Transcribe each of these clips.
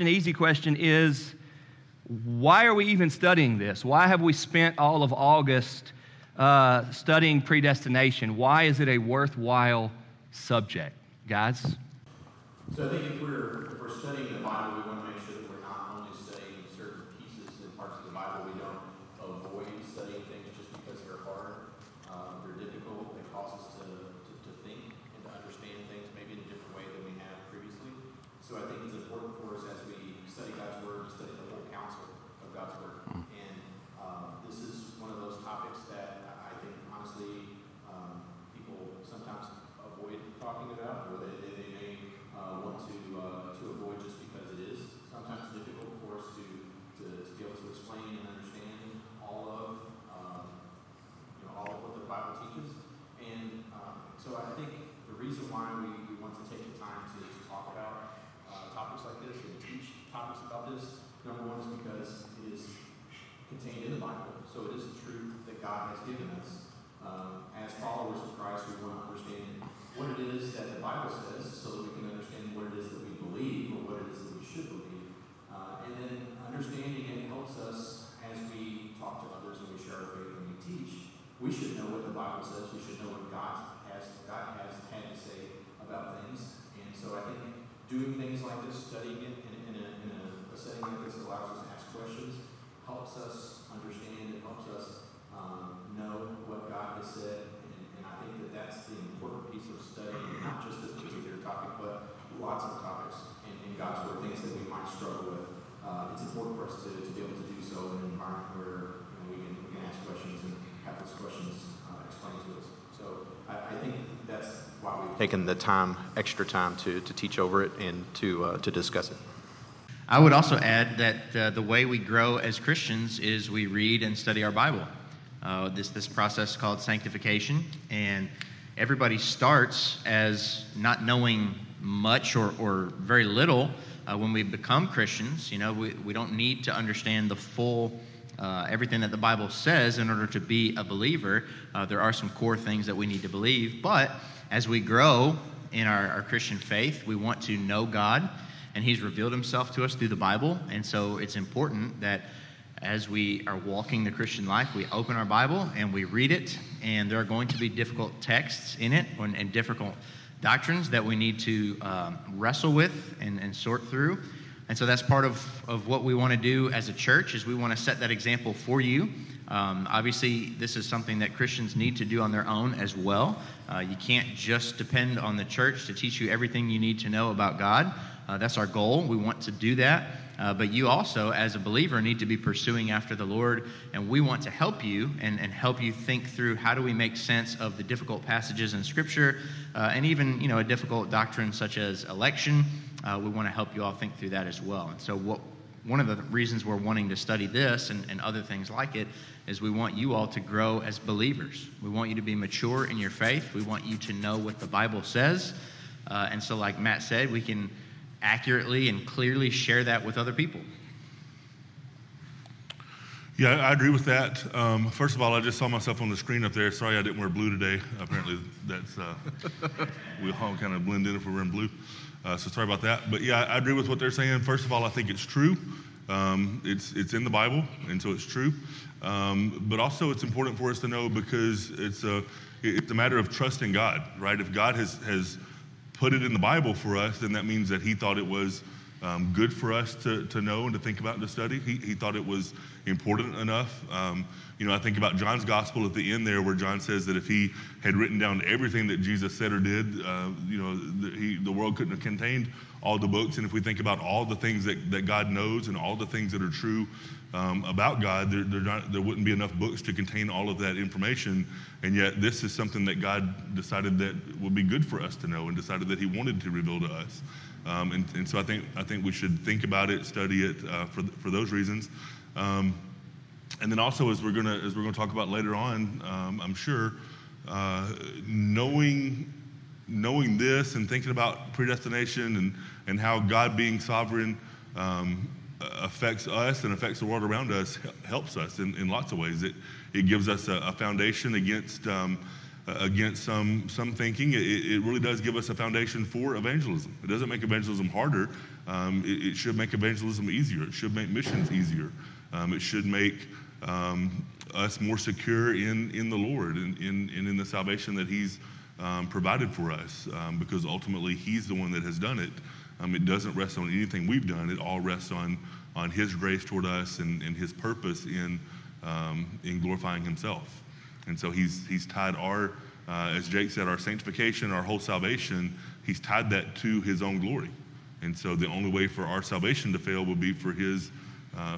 Easy question is, why are we even studying this? Why have we spent all of August studying predestination? Why is it a worthwhile subject, guys? So I think if we're studying the Bible, we want to make sure that we're not only studying certain pieces and parts of the Bible. We don't avoid studying things just because they're hard, they're difficult, they cause us to think and to understand things maybe in a different way than we have previously. So I think it's important for us as we study God's Word to study the whole counsel of God's Word. And this is one of those topics that I think, honestly, people sometimes avoid talking about, or they may want to avoid just because it is sometimes difficult for us to be able to explain and understand all of what the Bible teaches. And so I think the reason why we want to take the time to talk about topics like this and teach topics about this, number one, is because it is contained in the Bible. So it is the truth that God has given us. As followers of Christ, we want to understand what it is that the Bible says so that we can understand what it is that we believe or what it is that we should believe. And then understanding it helps us as we talk to others and we share our faith and we teach. We should know what the Bible says. We should know what God has had to say about things. And so I think doing things like this, studying it in a setting like this, allows us to ask questions, helps us understand, it helps us know what God has said, and I think that that's the important piece of studying, not just this particular topic, but lots of topics in God's Word, things that we might struggle with. It's important for us to be able to do so in an environment where we can ask questions and have those questions explained to us. So I think that's why we've taken the extra time to teach over it and to discuss it. I would also add that the way we grow as Christians is we read and study our Bible. This process called sanctification, and everybody starts as not knowing much or very little when we become Christians. We don't need to understand the full everything that the Bible says in order to be a believer. There are some core things that we need to believe, but as we grow in our Christian faith, we want to know God, and He's revealed Himself to us through the Bible, and so it's important that as we are walking the Christian life, we open our Bible and we read it, and there are going to be difficult texts in it and difficult doctrines that we need to wrestle with and sort through. And so that's part of what we want to do as a church, is we want to set that example for you. Obviously, this is something that Christians need to do on their own as well. You can't just depend on the church to teach you everything you need to know about God. That's our goal. We want to do that. But you also, as a believer, need to be pursuing after the Lord, and we want to help you and help you think through how do we make sense of the difficult passages in Scripture, and even a difficult doctrine such as election. We want to help you all think through that as well. And so one of the reasons we're wanting to study this and other things like it is we want you all to grow as believers. We want you to be mature in your faith. We want you to know what the Bible says. And so like Matt said, we can accurately and clearly share that with other people. Yeah, I agree with that. First of all, I just saw myself on the screen up there. Sorry I didn't wear blue today. Apparently that's, we all kind of blend in if we were in blue. So sorry about that. But yeah, I agree with what they're saying. First of all, I think it's true. It's in the Bible, and so it's true. But also it's important for us to know because it's a matter of trusting God, right? If God has put it in the Bible for us, then that means that He thought it was good for us to know and to think about and to study. He thought it was important enough. I think about John's gospel at the end there, where John says that if he had written down everything that Jesus said or did, the world couldn't have contained all the books. And if we think about all the things that God knows and all the things that are true about God, there wouldn't be enough books to contain all of that information. And yet this is something that God decided that would be good for us to know and decided that He wanted to reveal to us. And so I think we should think about it, study it for those reasons. And then also, as we're gonna talk about later on, I'm sure, knowing this and thinking about predestination and how God being sovereign affects us and affects the world around us helps us in lots of ways. It gives us a foundation against some thinking. It really does give us a foundation for evangelism. It doesn't make evangelism harder. It should make evangelism easier. It should make missions easier. It should make us more secure in the Lord and in the salvation that He's provided for us, because ultimately He's the one that has done it. It doesn't rest on anything we've done. It all rests on His grace toward us and His purpose in glorifying Himself. And so He's tied our, as Jake said, our sanctification, our whole salvation, He's tied that to His own glory. And so the only way for our salvation to fail would be for His,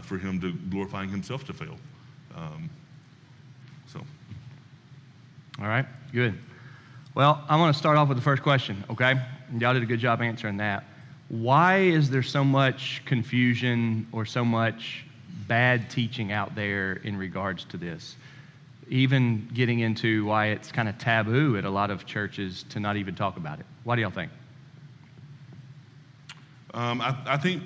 for Him to glorifying Himself to fail. All right, good. Well, I want to start off with the first question, okay? Y'all did a good job answering that. Why is there so much confusion or so much bad teaching out there in regards to this? Even getting into why it's kind of taboo at a lot of churches to not even talk about it. Why do y'all think? I think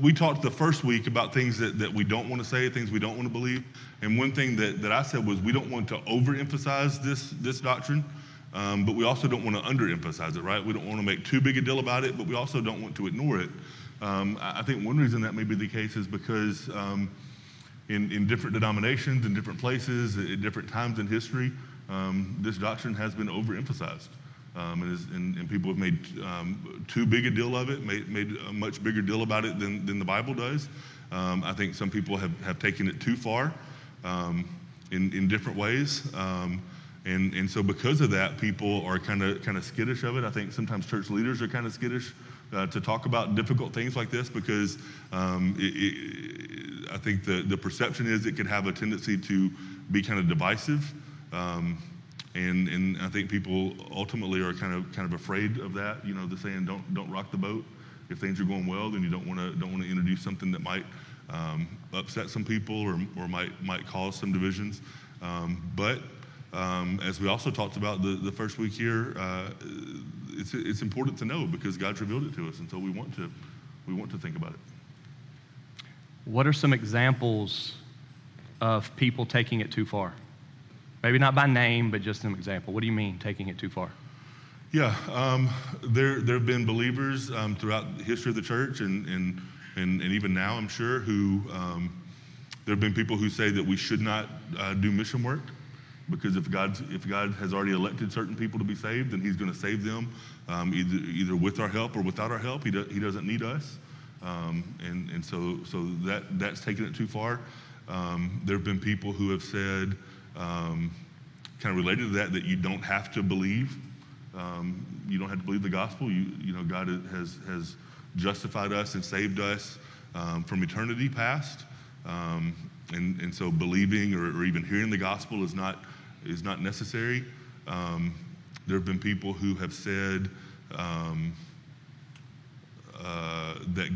we talked the first week about things that we don't want to say, things we don't want to believe. And one thing that I said was we don't want to overemphasize this doctrine, but we also don't want to underemphasize it, right? We don't want to make too big a deal about it, but we also don't want to ignore it. I think one reason that may be the case is because in different denominations, in different places, at different times in history, this doctrine has been overemphasized. And people have made too big a deal of it, made a much bigger deal about it than the Bible does. I think some people have taken it too far in different ways. And so because of that, people are kind of skittish of it. I think sometimes church leaders are kind of skittish to talk about difficult things like this because I think the perception is it could have a tendency to be kind of divisive. And I think people ultimately are kind of afraid of that. You know, the saying, don't rock the boat. If things are going well, then you don't want to introduce something that might upset some people or might cause some divisions. But as we also talked about the first week here, it's important to know because God's revealed it to us, and so we want to think about it. What are some examples of people taking it too far? Maybe not by name, but just an example. What do you mean, taking it too far? Yeah, there have been believers throughout the history of the church and even now, I'm sure, who there have been people who say that we should not do mission work because if God has already elected certain people to be saved, then He's going to save them either with our help or without our help. He doesn't need us, and so that's taking it too far. There have been people who have said, kind of related to that you don't have to believe. You don't have to believe the gospel. You know, God has justified us and saved us from eternity past, and so believing or even hearing the gospel is not necessary. There have been people who have said that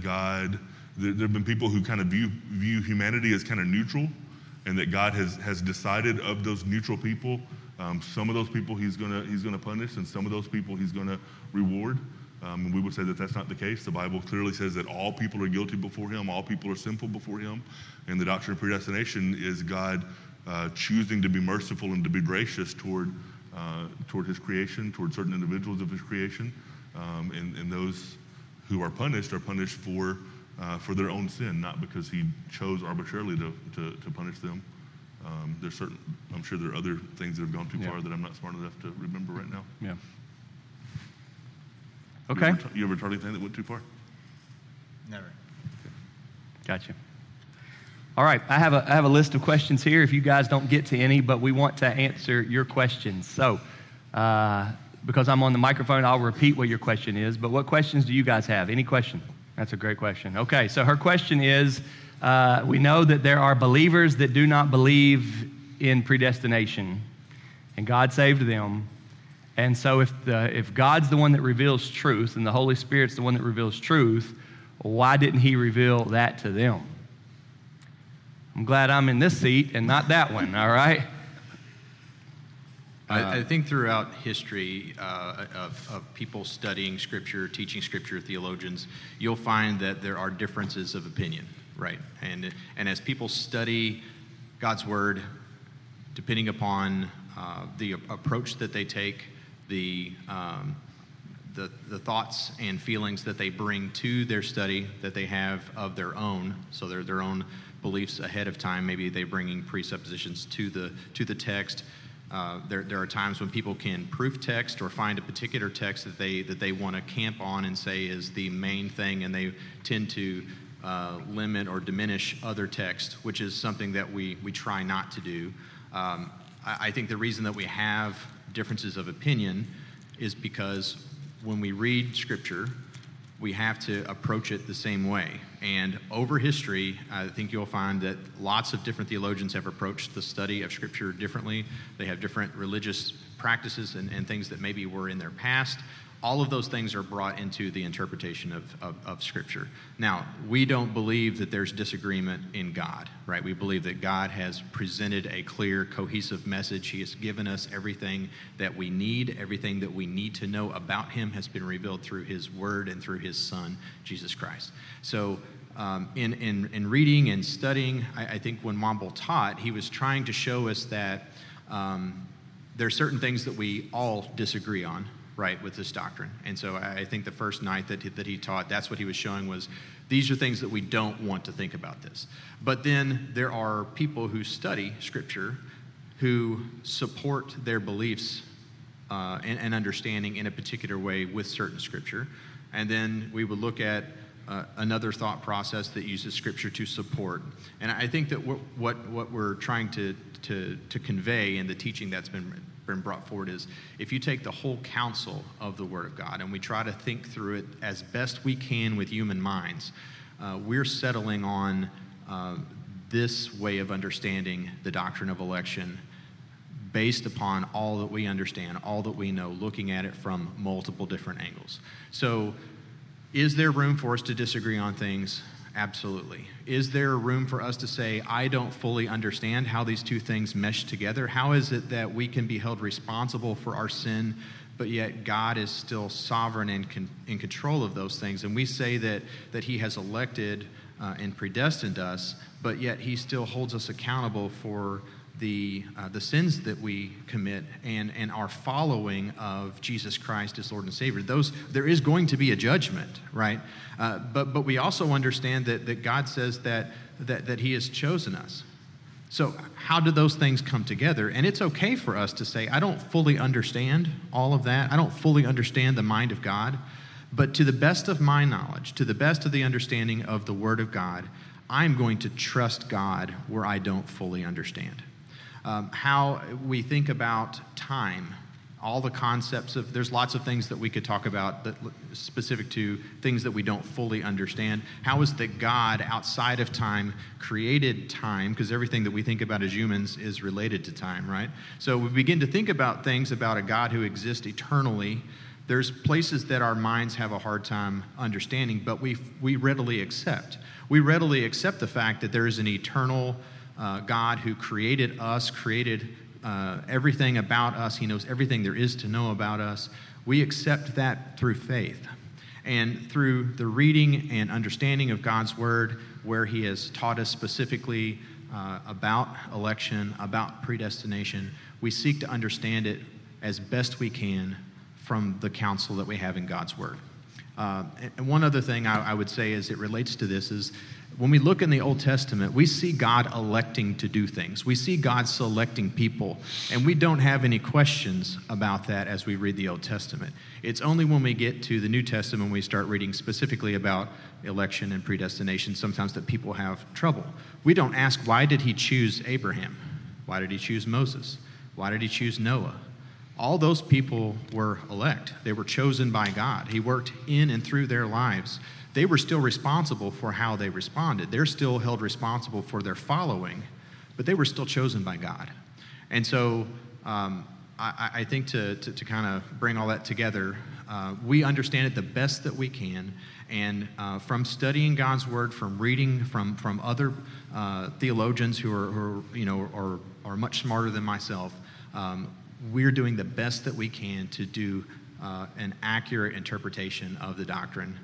God. There have been people who kind of view humanity as kind of neutral. And that God has decided of those neutral people, some of those people He's gonna punish, and some of those people He's gonna reward. And we would say that that's not the case. The Bible clearly says that all people are guilty before Him, all people are sinful before Him, and the doctrine of predestination is God choosing to be merciful and to be gracious toward His creation, toward certain individuals of His creation, and those who are punished for their own sin, not because He chose arbitrarily to punish them. I'm sure there are other things that have gone too far that I'm not smart enough to remember right now. Yeah. Okay. You ever heard anything that went too far? Never. Okay. Gotcha. All right, I have a list of questions here. If you guys don't get to any, but we want to answer your questions. So, because I'm on the microphone, I'll repeat what your question is. But what questions do you guys have? Any question? That's a great question. Okay, so her question is, we know that there are believers that do not believe in predestination, and God saved them. And so if God's the one that reveals truth and the Holy Spirit's the one that reveals truth, why didn't He reveal that to them? I'm glad I'm in this seat and not that one, all right? I think throughout history of people studying Scripture, teaching Scripture, theologians, you'll find that there are differences of opinion, right? And as people study God's Word, depending upon the approach that they take, the thoughts and feelings that they bring to their study that they have of their own. So their own beliefs ahead of time. Maybe they're bringing presuppositions to the text. There are times when people can proof text or find a particular text that they want to camp on and say is the main thing, and they tend to limit or diminish other texts, which is something that we try not to do. I think the reason that we have differences of opinion is because when we read Scripture, we have to approach it the same way. And over history, I think you'll find that lots of different theologians have approached the study of Scripture differently. They have different religious practices and things that maybe were in their past. All of those things are brought into the interpretation of Scripture. Now, we don't believe that there's disagreement in God, right? We believe that God has presented a clear, cohesive message. He has given us everything that we need. Everything that we need to know about Him has been revealed through His Word and through His Son, Jesus Christ. So in reading and studying, I think when Mauboll taught, he was trying to show us that there are certain things that we all disagree on, right, with this doctrine. And so I think the first night that he taught, that's what he was showing was, these are things that we don't want to think about this. But then there are people who study Scripture who support their beliefs and understanding in a particular way with certain Scripture. And then we would look at another thought process that uses Scripture to support. And I think that what we're trying to convey in the teaching that's been brought forward is, if you take the whole counsel of the Word of God and we try to think through it as best we can with human minds, we're settling on this way of understanding the doctrine of election based upon all that we understand, all that we know, looking at it from multiple different angles. So is there room for us to disagree on things? Absolutely. Is there room for us to say, I don't fully understand how these two things mesh together? How is it that we can be held responsible for our sin, but yet God is still sovereign and in control of those things? And we say that He has elected and predestined us, but yet He still holds us accountable for the sins that we commit and our following of Jesus Christ as Lord and Savior. There is going to be a judgment, right? But we also understand that God says that He has chosen us. So how do those things come together? And it's okay for us to say, I don't fully understand all of that. I don't fully understand the mind of God. But to the best of my knowledge, to the best of the understanding of the Word of God, I'm going to trust God where I don't fully understand. How we think about time, all the concepts of, there's lots of things that we could talk about that specific to things that we don't fully understand. How is that God outside of time created time? Because everything that we think about as humans is related to time, right? So we begin to think about things about a God who exists eternally. There's places that our minds have a hard time understanding, but we readily accept. We readily accept the fact that there is an eternal God who created us, created everything about us. He knows everything there is to know about us. We accept that through faith. And through the reading and understanding of God's Word, where He has taught us specifically about election, about predestination, we seek to understand it as best we can from the counsel that we have in God's Word. And one other thing I would say as it relates to this is, when we look in the Old Testament, we see God electing to do things. We see God selecting people, and we don't have any questions about that as we read the Old Testament. It's only when we get to the New Testament we start reading specifically about election and predestination, sometimes that people have trouble. We don't ask, why did He choose Abraham? Why did He choose Moses? Why did He choose Noah? All those people were elect. They were chosen by God. He worked in and through their lives. They were still responsible for how they responded. They're still held responsible for their following, but they were still chosen by God. And so I think to kind of bring all that together, we understand it the best that we can. And from studying God's Word, from reading from other theologians who are much smarter than myself, we're doing the best that we can to do an accurate interpretation of the doctrine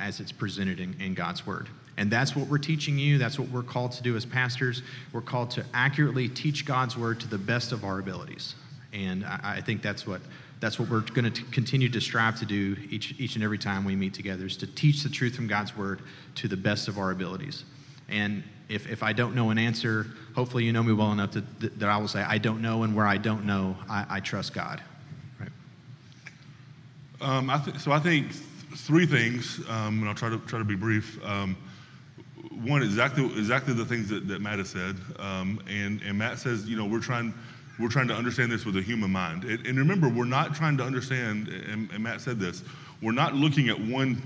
as it's presented in God's Word. And that's what we're teaching you. That's what we're called to do as pastors. We're called to accurately teach God's Word to the best of our abilities. And I think that's what that's what we're going to continue to strive to do each and every time we meet together, is to teach the truth from God's Word to the best of our abilities. And if I don't know an answer, hopefully you know me well enough that I will say, I don't know, and where I don't know, I trust God. Right. So I think three things, and I'll try to be brief. One, exactly the things that Matt has said, and Matt says, we're trying to understand this with a human mind. And remember, we're not trying to understand, and Matt said this, we're not looking at one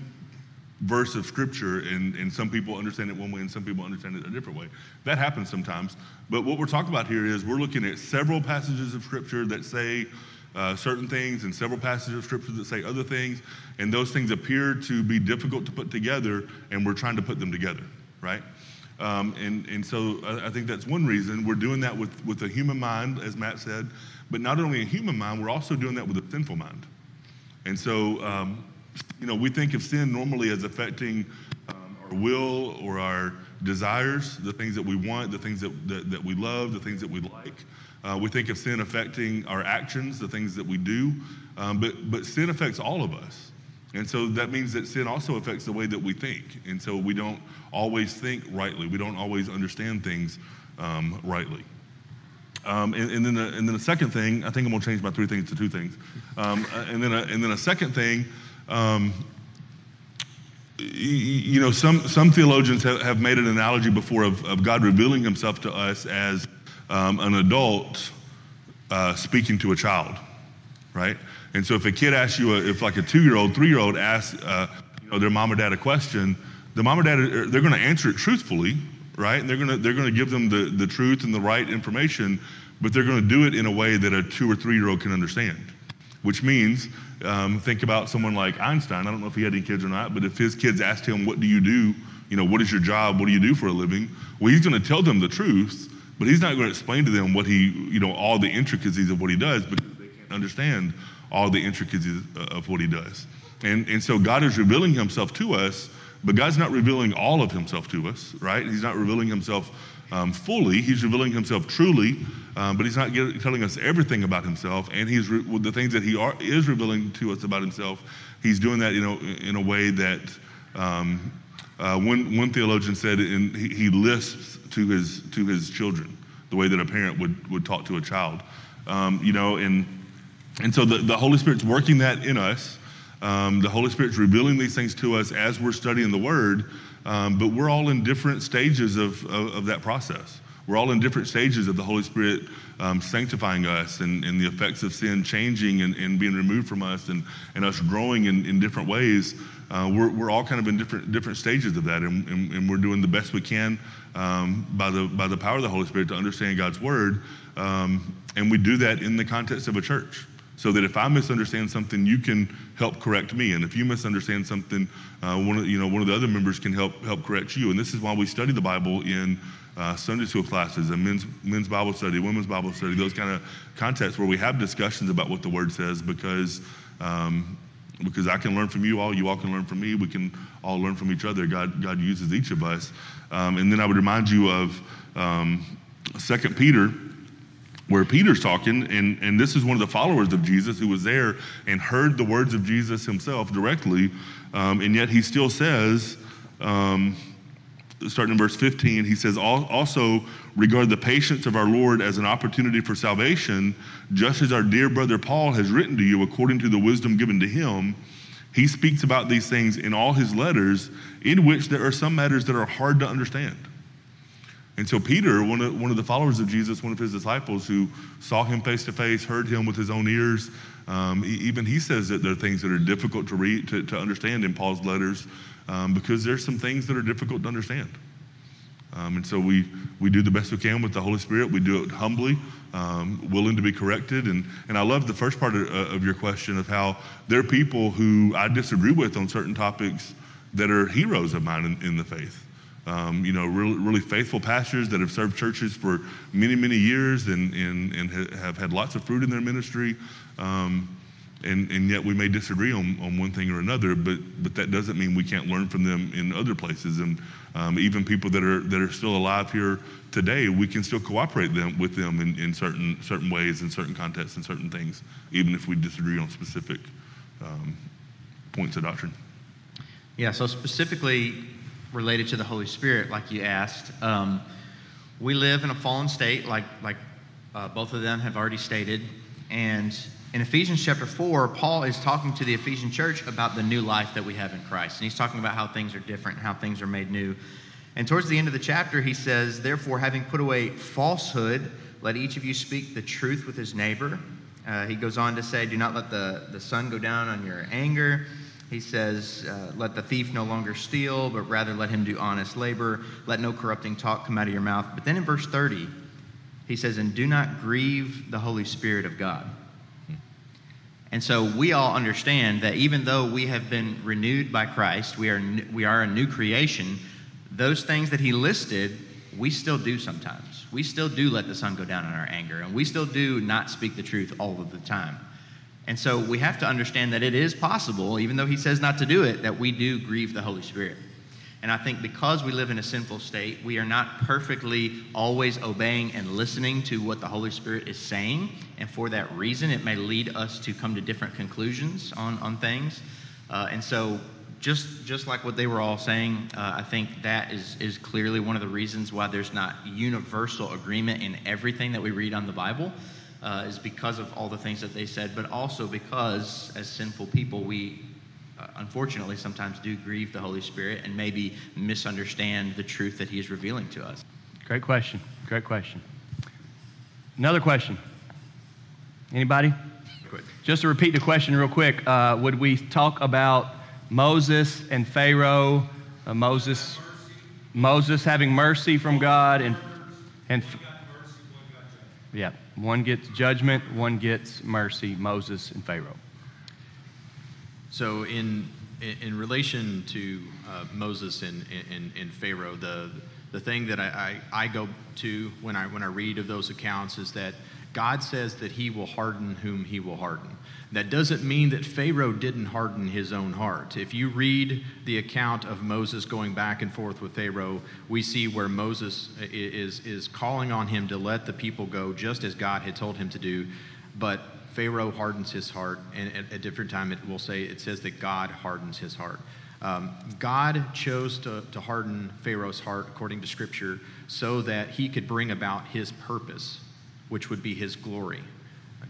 verse of Scripture, and some people understand it one way and some people understand it a different way. That happens sometimes. But what we're talking about here is we're looking at several passages of Scripture that say certain things and several passages of Scripture that say other things, and those things appear to be difficult to put together, and we're trying to put them together, right? And so I think that's one reason we're doing that with a human mind, as Matt said. But not only a human mind, we're also doing that with a sinful mind. And so, we think of sin normally as affecting our will or our desires, the things that we want, the things that we love, the things that we like. We think of sin affecting our actions, the things that we do. But sin affects all of us. And so that means that sin also affects the way that we think. And so we don't always think rightly. We don't always understand things rightly. And then the second thing, I think I'm going to change my three things to two things. And then a second thing, some theologians have made an analogy before of God revealing himself to us as an adult speaking to a child, right? And so if a kid asks you, if like a 2-year-old, 3-year-old asks their mom or dad a question, the mom or dad, they're going to answer it truthfully, right? And they're going to give them the truth and the right information, but they're going to do it in a way that a 2 or 3-year-old can understand, which means think about someone like Einstein. I don't know if he had any kids or not, but if his kids asked him, what do you do? What is your job? What do you do for a living? Well, he's going to tell them the truth, but he's not going to explain to them what he, all the intricacies of what he does, because they can't understand all the intricacies of what he does. And so God is revealing himself to us, but God's not revealing all of himself to us, right? He's not revealing himself fully. He's revealing himself truly, but he's not telling us everything about himself. And he's the things that he is revealing to us about himself, he's doing that in a way that one theologian said, and he lisps to his children, the way that a parent would talk to a child. And so the Holy Spirit's working that in us. The Holy Spirit's revealing these things to us as we're studying the Word, but we're all in different stages of that process. We're all in different stages of the Holy Spirit sanctifying us and the effects of sin changing and being removed from us and us growing in different ways. We're all kind of in different stages of that, and we're doing the best we can by the power of the Holy Spirit to understand God's Word, and we do that in the context of a church. So that if I misunderstand something, you can help correct me, and if you misunderstand something, one of the other members can help correct you. And this is why we study the Bible in Sunday school classes, and men's Bible study, women's Bible study, those kind of contexts where we have discussions about what the Word says, because I can learn from you all can learn from me. We can all learn from each other. God uses each of us, and then I would remind you of 2 Peter. Where Peter's talking, and this is one of the followers of Jesus who was there and heard the words of Jesus himself directly, and yet he still says, starting in verse 15, he says, also regard the patience of our Lord as an opportunity for salvation, just as our dear brother Paul has written to you according to the wisdom given to him. He speaks about these things in all his letters, in which there are some matters that are hard to understand. And so Peter, one of the followers of Jesus, one of his disciples who saw him face to face, heard him with his own ears, even he says that there are things that are difficult to read, to understand in Paul's letters, because there's some things that are difficult to understand. And so we do the best we can with the Holy Spirit. We do it humbly, willing to be corrected. And I love the first part of your question of how there are people who I disagree with on certain topics that are heroes of mine in the faith. Really, really faithful pastors that have served churches for many, many years and have had lots of fruit in their ministry. and yet we may disagree on one thing or another, but that doesn't mean we can't learn from them in other places. And even people that are still alive here today, we can still cooperate with them in certain ways, in certain contexts, and certain things, even if we disagree on specific points of doctrine. Yeah, so specifically related to the Holy Spirit, like you asked, we live in a fallen state, like both of them have already stated. And in Ephesians chapter 4, Paul is talking to the Ephesian church about the new life that we have in Christ. And he's talking about how things are different, how things are made new. And towards the end of the chapter, he says, "Therefore, having put away falsehood, let each of you speak the truth with his neighbor." He goes on to say, "Do not let the sun go down on your anger." He says, "Let the thief no longer steal, but rather let him do honest labor. Let no corrupting talk come out of your mouth." But then in verse 30, he says, "And do not grieve the Holy Spirit of God." And so we all understand that even though we have been renewed by Christ, we are a new creation. Those things that he listed, we still do sometimes. We still do let the sun go down on our anger, and we still do not speak the truth all of the time. And so we have to understand that it is possible, even though he says not to do it, that we do grieve the Holy Spirit. And I think because we live in a sinful state, we are not perfectly always obeying and listening to what the Holy Spirit is saying. And for that reason, it may lead us to come to different conclusions on things. And so just like what they were all saying, I think that is clearly one of the reasons why there's not universal agreement in everything that we read on the Bible. Is because of all the things that they said, but also because as sinful people, we unfortunately sometimes do grieve the Holy Spirit and maybe misunderstand the truth that he is revealing to us. Great question. Another question. Anybody? Quick. Just to repeat the question real quick, would we talk about Moses and Pharaoh, Moses having mercy from God and yeah. One gets judgment, one gets mercy, Moses and Pharaoh. So in relation to Moses and Pharaoh, the thing that I go to when I read of those accounts is that God says that he will harden whom he will harden. That doesn't mean that Pharaoh didn't harden his own heart. If you read the account of Moses going back and forth with Pharaoh, we see where Moses is calling on him to let the people go just as God had told him to do. But Pharaoh hardens his heart, and at a different time it says that God hardens his heart. God chose to harden Pharaoh's heart according to Scripture so that he could bring about his purpose, which would be his glory.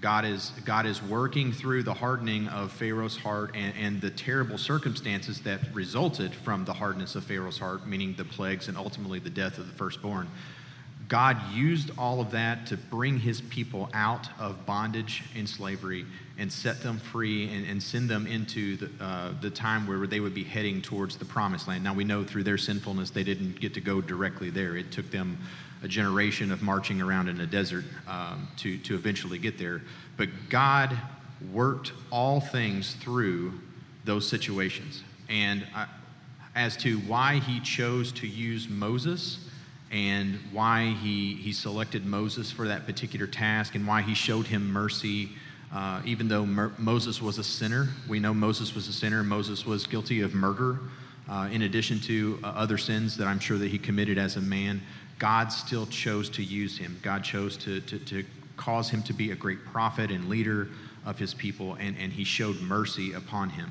God is working through the hardening of Pharaoh's heart and the terrible circumstances that resulted from the hardness of Pharaoh's heart, meaning the plagues and ultimately the death of the firstborn. God used all of that to bring his people out of bondage and slavery and set them free and send them into the time where they would be heading towards the promised land. Now, we know through their sinfulness, they didn't get to go directly there. It took them a generation of marching around in a desert to eventually get there. But God worked all things through those situations. And as to why he chose to use Moses and why he selected Moses for that particular task and why he showed him mercy, even though Moses was a sinner. We know Moses was a sinner. Moses was guilty of murder, in addition to other sins that I'm sure that he committed as a man. God still chose to use him. God chose to cause him to be a great prophet and leader of his people, and he showed mercy upon him.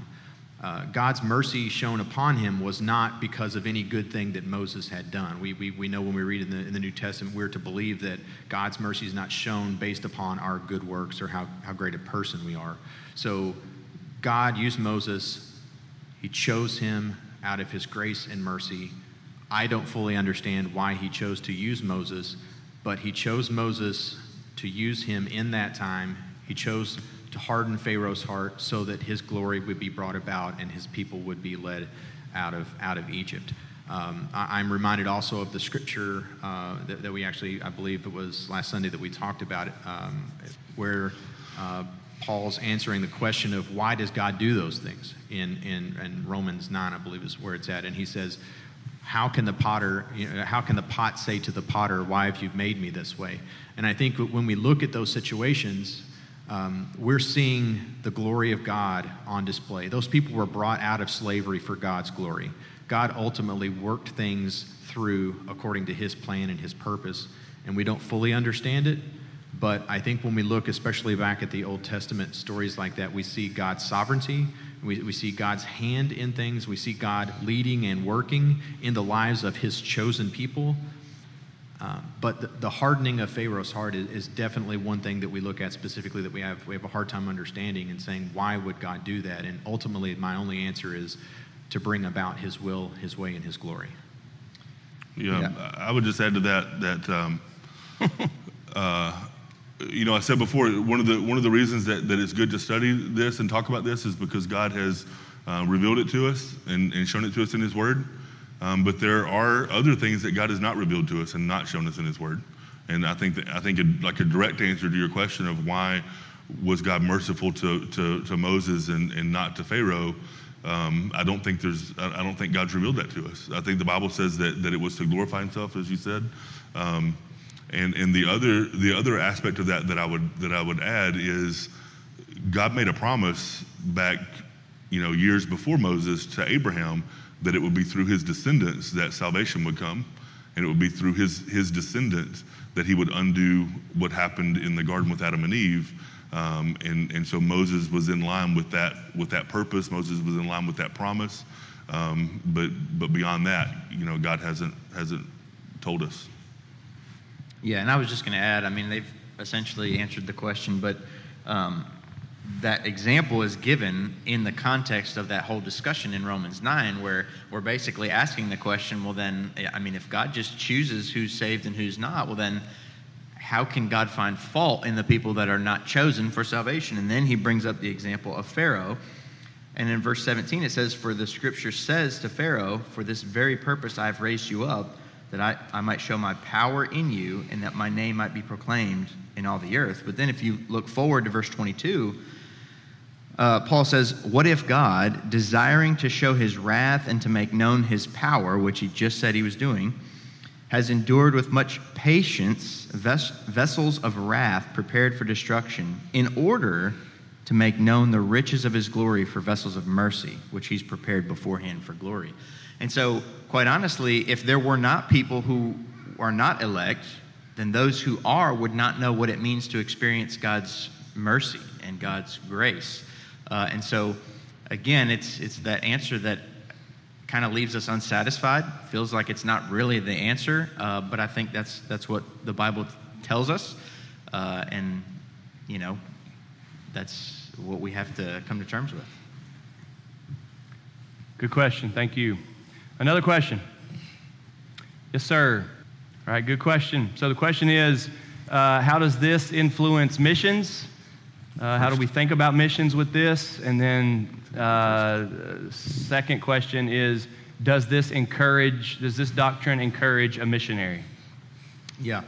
God's mercy shown upon him was not because of any good thing that Moses had done. We know when we read in the New Testament, we're to believe that God's mercy is not shown based upon our good works or how great a person we are. So God used Moses. He chose him out of his grace and mercy. I don't fully understand why he chose to use Moses, but he chose Moses to use him in that time. He chose to harden Pharaoh's heart so that his glory would be brought about and his people would be led out of Egypt. I'm reminded also of the scripture that we actually, I believe it was last Sunday that we talked about it, where Paul's answering the question of why does God do those things in Romans 9, I believe is where it's at. And he says, How can the pot say to the potter, "Why have you made me this way?" And I think when we look at those situations, We're seeing the glory of God on display. Those people were brought out of slavery for God's glory. God ultimately worked things through according to his plan and his purpose, and we don't fully understand it, but I think when we look especially back at the Old Testament stories like that, we see God's sovereignty, we see God's hand in things, we see God leading and working in the lives of his chosen people. But the hardening of Pharaoh's heart is definitely one thing that we look at specifically that we have a hard time understanding and saying, why would God do that? And ultimately, my only answer is to bring about his will, his way, and his glory. Yeah. I would just add to that I said before, one of the reasons that it's good to study this and talk about this is because God has revealed it to us and shown it to us in his word. But there are other things that God has not revealed to us and not shown us in his word. And I think a direct answer to your question of why was God merciful to Moses and not to Pharaoh, I don't think God's revealed that to us. I think the Bible says that it was to glorify himself, as you said. And the other aspect of that I would add is God made a promise back, years before Moses to Abraham that it would be through his descendants that salvation would come, and it would be through his descendants that he would undo what happened in the garden with Adam and Eve. And so Moses was in line with that purpose. Moses was in line with that promise. But beyond that, God hasn't told us. Yeah, and I was just going to add, they've essentially answered the question, but that example is given in the context of that whole discussion in Romans 9, where we're basically asking the question, well then, if God just chooses who's saved and who's not, well then how can God find fault in the people that are not chosen for salvation? And then he brings up the example of Pharaoh. And in verse 17 it says, "For the scripture says to Pharaoh, for this very purpose I have raised you up, that I might show my power in you and that my name might be proclaimed in all the earth." But then if you look forward to verse 22, Paul says, "What if God, desiring to show his wrath and to make known his power," which he just said he was doing, "has endured with much patience vessels of wrath prepared for destruction, in order to make known the riches of his glory for vessels of mercy, which he's prepared beforehand for glory." And so, quite honestly, if there were not people who are not elect, then those who are would not know what it means to experience God's mercy and God's grace. And so, again, it's that answer that kind of leaves us unsatisfied, feels like it's not really the answer, but I think that's what the Bible tells us, and that's what we have to come to terms with. Good question. Thank you. Another question. Yes, sir. All right, good question. So the question is, how does this influence missions? How do we think about missions with this? And then second question is, does this doctrine encourage a missionary? Yeah.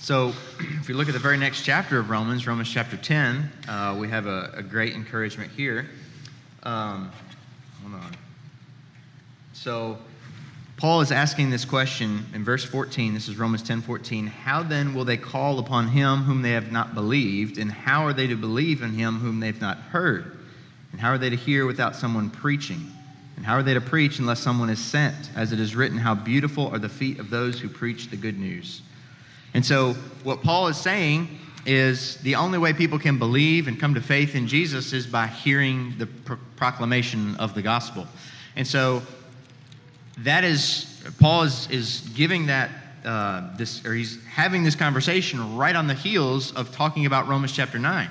So if you look at the very next chapter of Romans chapter 10, we have a great encouragement here. Hold on. So Paul is asking this question in verse 14. This is Romans 10:14. "How then will they call upon him whom they have not believed? And how are they to believe in him whom they've not heard? And how are they to hear without someone preaching? And how are they to preach unless someone is sent? As it is written, how beautiful are the feet of those who preach the good news." And so what Paul is saying is the only way people can believe and come to faith in Jesus is by hearing the proclamation of the gospel. And so that is, Paul is giving that, he's having this conversation right on the heels of talking about Romans chapter 9.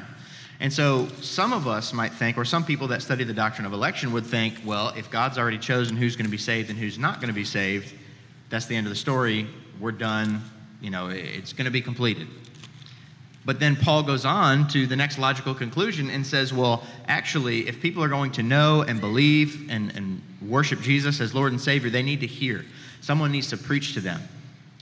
And so some of us might think, or some people that study the doctrine of election would think, well, if God's already chosen who's going to be saved and who's not going to be saved, that's the end of the story, we're done, it's going to be completed. But then Paul goes on to the next logical conclusion and says, well, actually, if people are going to know and believe and worship Jesus as Lord and Savior, they need to hear. Someone needs to preach to them.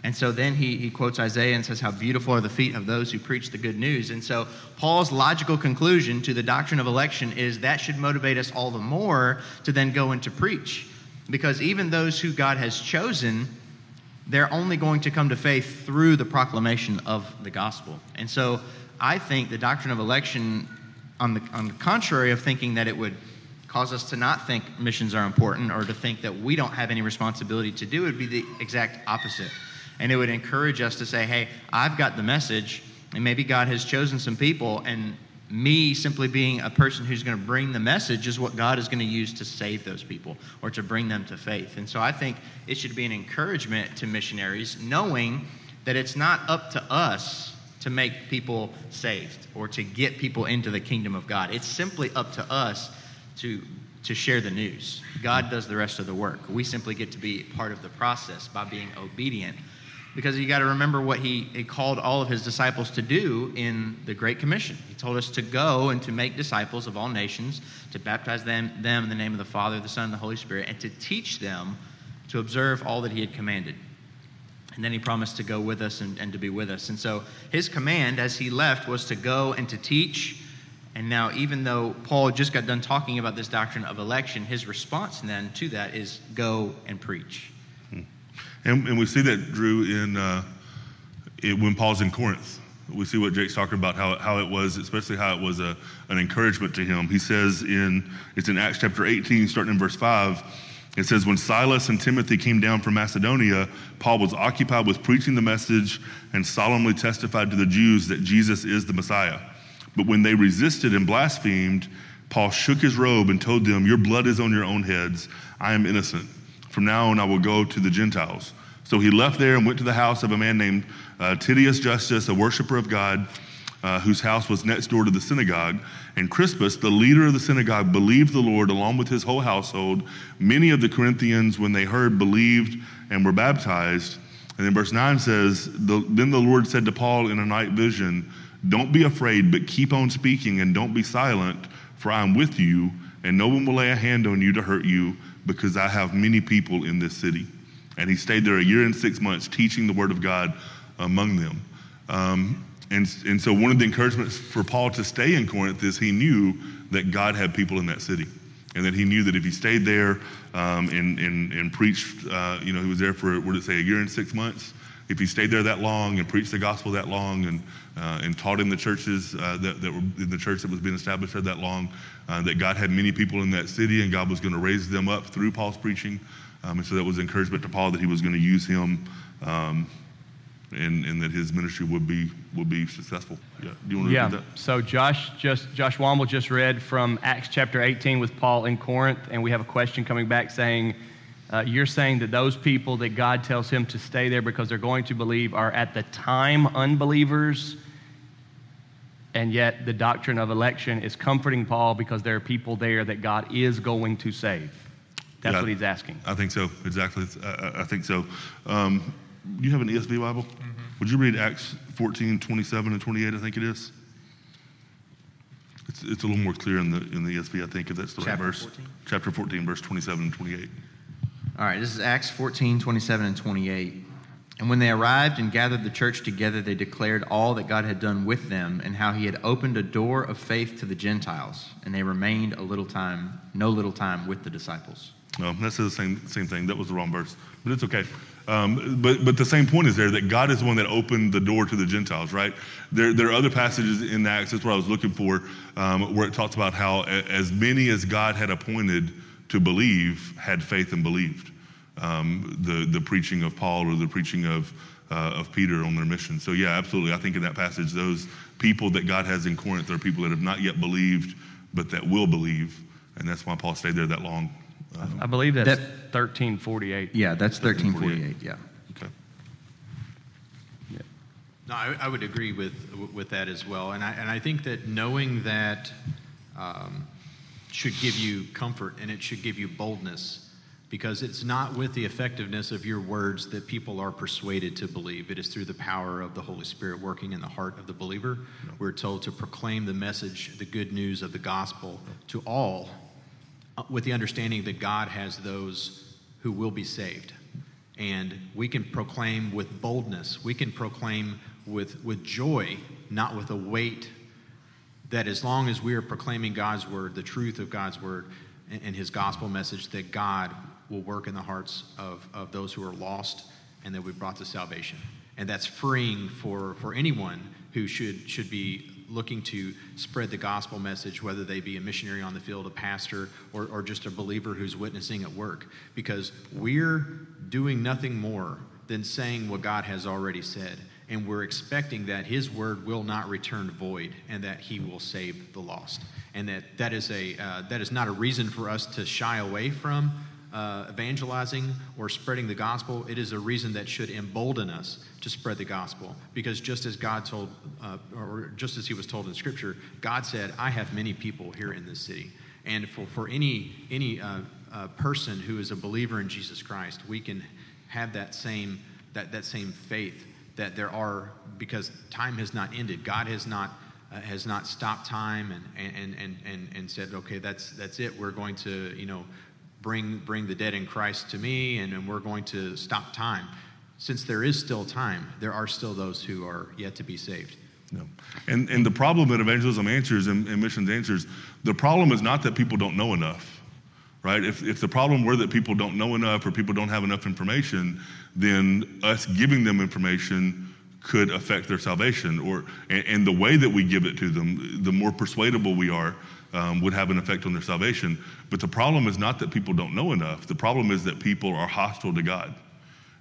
And so then he quotes Isaiah and says, "How beautiful are the feet of those who preach the good news." And so Paul's logical conclusion to the doctrine of election is that should motivate us all the more to then go and to preach. Because even those who God has chosen, they're only going to come to faith through the proclamation of the gospel. And so I think the doctrine of election, on the contrary of thinking that it would cause us to not think missions are important or to think that we don't have any responsibility to do, it would be the exact opposite. And it would encourage us to say, hey, I've got the message, and maybe God has chosen some people, and me simply being a person who's going to bring the message is what God is going to use to save those people or to bring them to faith. And so I think it should be an encouragement to missionaries, knowing that it's not up to us to make people saved or to get people into the kingdom of God. It's simply up to us to share the news. God does the rest of the work. We simply get to be part of the process by being obedient. Because you got to remember what he called all of his disciples to do in the Great Commission. He told us to go and to make disciples of all nations, to baptize them in the name of the Father, the Son, and the Holy Spirit, and to teach them to observe all that he had commanded. And then he promised to go with us and to be with us. And so his command as he left was to go and to teach. And now, even though Paul just got done talking about this doctrine of election, his response then to that is go and preach. And we see that, Drew, when Paul's in Corinth. We see what Jake's talking about, how it was, especially how it was an encouragement to him. He says it's in Acts chapter 18, starting in verse 5, it says, when Silas and Timothy came down from Macedonia, Paul was occupied with preaching the message and solemnly testified to the Jews that Jesus is the Messiah. But when they resisted and blasphemed, Paul shook his robe and told them, your blood is on your own heads. I am innocent. From now on, I will go to the Gentiles. So he left there and went to the house of a man named Titius Justus, a worshiper of God, whose house was next door to the synagogue. And Crispus, the leader of the synagogue, believed the Lord along with his whole household. Many of the Corinthians, when they heard, believed and were baptized. And then verse 9 says, Then the Lord said to Paul in a night vision, don't be afraid, but keep on speaking and don't be silent, for I am with you, and no one will lay a hand on you to hurt you, because I have many people in this city. And he stayed there a year and 6 months teaching the word of God among them. And so one of the encouragements for Paul to stay in Corinth is he knew that God had people in that city. And that he knew that if he stayed there and preached, he was there for, a year and 6 months. If he stayed there that long and preached the gospel that long and taught in the churches that were in the church that was being established there that long, that God had many people in that city and God was going to raise them up through Paul's preaching. And so that was encouragement to Paul that he was going to use him and that his ministry would be successful. Yeah. Do you want to read that? So Josh Wamble just read from Acts chapter 18 with Paul in Corinth, and we have a question coming back saying, you're saying that those people that God tells him to stay there because they're going to believe are at the time unbelievers, and yet the doctrine of election is comforting Paul because there are people there that God is going to save. That's what he's asking. I think so, exactly. I think so. You have an ESV Bible? Mm-hmm. Would you read Acts 14, 27 and 28, I think it is? It's a little more clear in the ESV, I think, if that's the right verse. Chapter 14, verse 27 and 28. All right, this is Acts 14, 27 and 28. And when they arrived and gathered the church together, they declared all that God had done with them and how he had opened a door of faith to the Gentiles. And they remained no little time with the disciples. No, that says the same thing. That was the wrong verse, but it's okay. But the same point is there, that God is the one that opened the door to the Gentiles, right? There are other passages in Acts, that's what I was looking for, where it talks about how as many as God had appointed to believe had faith and believed. The preaching of Paul or the preaching of Peter on their mission. So yeah, absolutely. I think in that passage, those people that God has in Corinth are people that have not yet believed, but that will believe. And that's why Paul stayed there that long. I believe that's 1348. Yeah, that's 1348. Yeah. Okay. Yeah. No, I would agree with that as well. And I think that knowing that, should give you comfort, and it should give you boldness, because it's not with the effectiveness of your words that people are persuaded to believe. It is through the power of the Holy Spirit working in the heart of the believer. No. We're told to proclaim the message, the good news of the gospel to all, with the understanding that God has those who will be saved. And we can proclaim with boldness. We can proclaim with joy, not with a weight, that as long as we are proclaiming God's word, the truth of God's word and his gospel message, that God will work in the hearts of those who are lost and that we've brought to salvation. And that's freeing for anyone who should be looking to spread the gospel message, whether they be a missionary on the field, a pastor, or just a believer who's witnessing at work, because we're doing nothing more than saying what God has already said, and we're expecting that his word will not return void and that he will save the lost. And that is not a reason for us to shy away from evangelizing or spreading the gospel. It is a reason that should embolden us to spread the gospel, because just as God told, or just as he was told in Scripture, God said, I have many people here in this city. And for any person who is a believer in Jesus Christ, we can have that same faith that there are, because time has not ended. God has not stopped time and said, okay, that's it. We're going to, bring the dead in Christ to me, and we're going to stop time. Since there is still time, there are still those who are yet to be saved. No. And the problem that evangelism answers and missions answers, the problem is not that people don't know enough, right? If the problem were that people don't know enough or people don't have enough information, then us giving them information could affect their salvation, and the way that we give it to them, the more persuadable we are, would have an effect on their salvation. But the problem is not that people don't know enough. The problem is that people are hostile to God.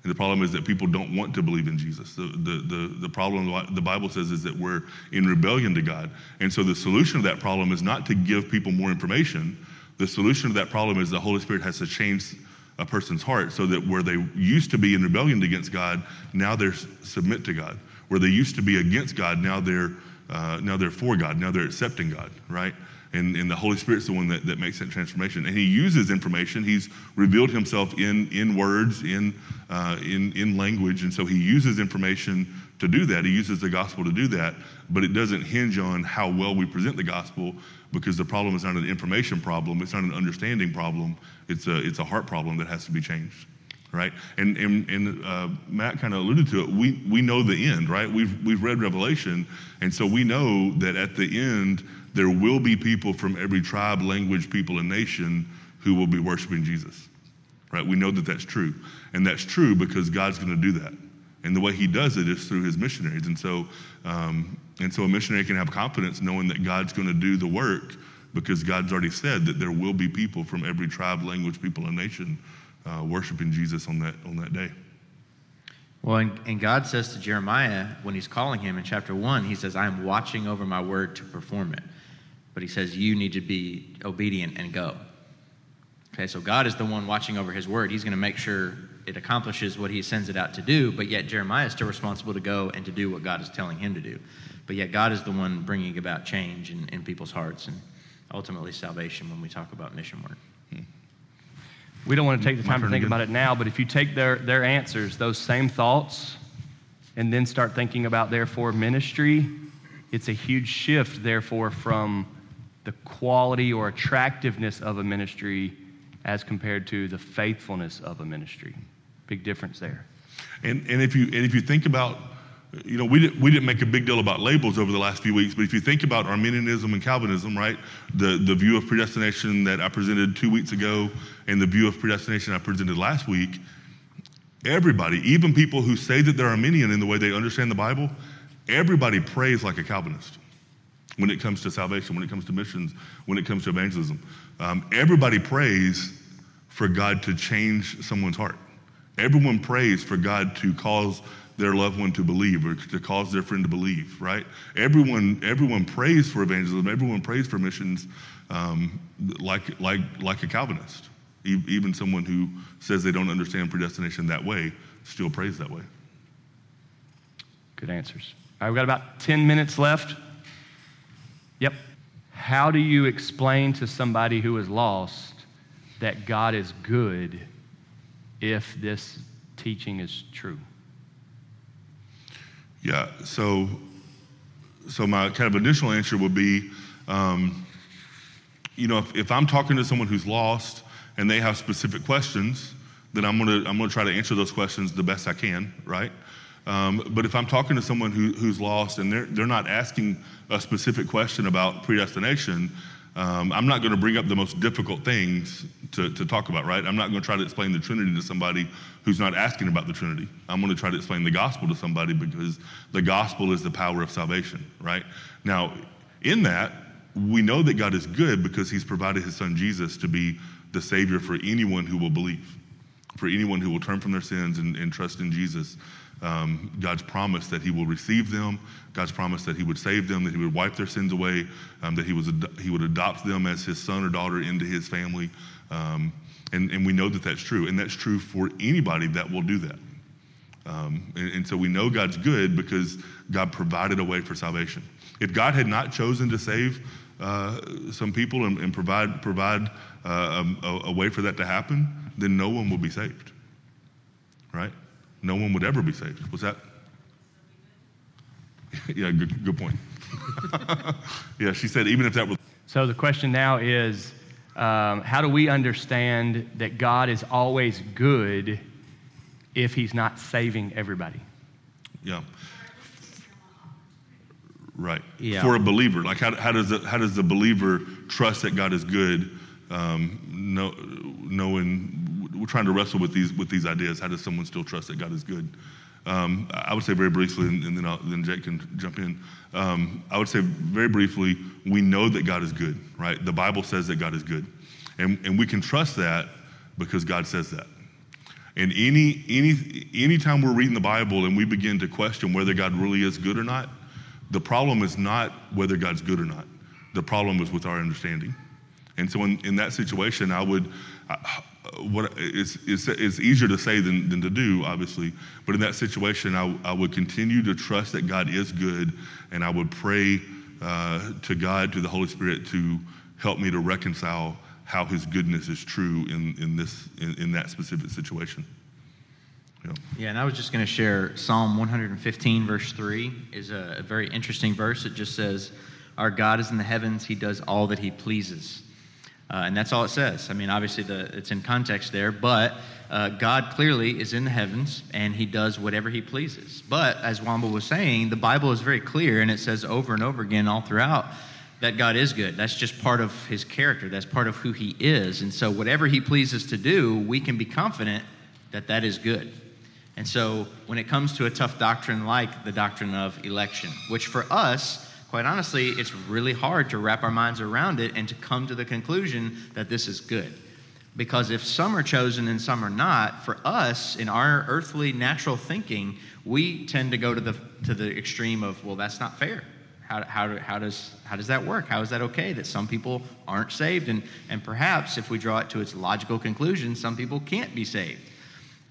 And the problem is that people don't want to believe in Jesus. The problem, the Bible says, is that we're in rebellion to God. And so the solution to that problem is not to give people more information. The solution to that problem is the Holy Spirit has to change a person's heart, so that where they used to be in rebellion against God, now they're submit to God. Where they used to be against God, now they're for God. Now they're accepting God, right? And the Holy Spirit's the one that makes that transformation. And He uses information. He's revealed Himself in words, in language. And so He uses information to do that. He uses the gospel to do that. But it doesn't hinge on how well we present the gospel, because the problem is not an information problem. It's not an understanding problem. It's a heart problem that has to be changed, right? And Matt kind of alluded to it. We know the end, right? We've read Revelation, and so we know that at the end, there will be people from every tribe, language, people, and nation who will be worshiping Jesus, right? We know that that's true. And that's true because God's going to do that. And the way He does it is through His missionaries. And so a missionary can have confidence knowing that God's going to do the work, because God's already said that there will be people from every tribe, language, people, and nation worshiping Jesus on that day. Well, and God says to Jeremiah, when He's calling him in chapter 1, He says, I am watching over my word to perform it. But He says, you need to be obedient and go. Okay, so God is the one watching over His word. He's going to make sure it accomplishes what He sends it out to do, but yet Jeremiah is still responsible to go and to do what God is telling him to do. But yet God is the one bringing about change in people's hearts and ultimately salvation when we talk about mission work. Hmm. We don't want to take the time to think about it now, but if you take their answers, those same thoughts, and then start thinking about, therefore, ministry, it's a huge shift, therefore, from the quality or attractiveness of a ministry as compared to the faithfulness of a ministry. Big difference there. And if you think about, we didn't make a big deal about labels over the last few weeks, but if you think about Arminianism and Calvinism, right, the view of predestination that I presented 2 weeks ago and the view of predestination I presented last week, everybody, even people who say that they're Arminian in the way they understand the Bible, everybody prays like a Calvinist when it comes to salvation, when it comes to missions, when it comes to evangelism. Everybody prays for God to change someone's heart. Everyone prays for God to cause their loved one to believe, or to cause their friend to believe, right? Everyone prays for evangelism. Everyone prays for missions, like a Calvinist. Even someone who says they don't understand predestination that way still prays that way. Good answers. All right, we've got about 10 minutes left. Yep. How do you explain to somebody who is lost that God is good if this teaching is true? Yeah, so my kind of initial answer would be, if I'm talking to someone who's lost and they have specific questions, then I'm gonna try to answer those questions the best I can, right? But if I'm talking to someone who's lost and they're not asking a specific question about predestination, I'm not going to bring up the most difficult things to talk about, right? I'm not going to try to explain the Trinity to somebody who's not asking about the Trinity. I'm going to try to explain the gospel to somebody because the gospel is the power of salvation, right? Now, in that, we know that God is good because he's provided his son Jesus to be the Savior for anyone who will believe, for anyone who will turn from their sins and trust in Jesus. God's promise that he will receive them, God's promise that he would save them, that he would wipe their sins away, that he would adopt them as his son or daughter into his family. And we know that that's true. And that's true for anybody that will do that. And so we know God's good because God provided a way for salvation. If God had not chosen to save some people and provide a way for that to happen, then no one would be saved, right? No one would ever be saved. What's that? Yeah, good point. Yeah, she said even if that was... So the question now is, how do we understand that God is always good if he's not saving everybody? Yeah. Right. Yeah. For a believer, like how does the believer trust that God is good, knowing... We're trying to wrestle with these ideas. How does someone still trust that God is good? I would say very briefly, and then Jake can jump in. I would say very briefly, we know that God is good, right? The Bible says that God is good, and we can trust that because God says that. And any time we're reading the Bible and we begin to question whether God really is good or not, the problem is not whether God's good or not. The problem is with our understanding. And so in that situation, it's easier to say than to do, obviously. But in that situation, I would continue to trust that God is good, and I would pray to God, to the Holy Spirit, to help me to reconcile how his goodness is true in that specific situation. Yeah. Yeah, and I was just going to share Psalm 115, verse 3 is a very interesting verse. It just says, "Our God is in the heavens; he does all that he pleases." And that's all it says. I mean, obviously, it's in context there, but God clearly is in the heavens, and he does whatever he pleases. But as Wamba was saying, the Bible is very clear, and it says over and over again all throughout that God is good. That's just part of his character. That's part of who he is. And so whatever he pleases to do, we can be confident that that is good. And so when it comes to a tough doctrine like the doctrine of election, which for us, quite honestly, it's really hard to wrap our minds around it and to come to the conclusion that this is good. Because if some are chosen and some are not, for us, in our earthly natural thinking, we tend to go to the extreme of, well, that's not fair. How does that work? How is that okay that some people aren't saved? And perhaps if we draw it to its logical conclusion, some people can't be saved.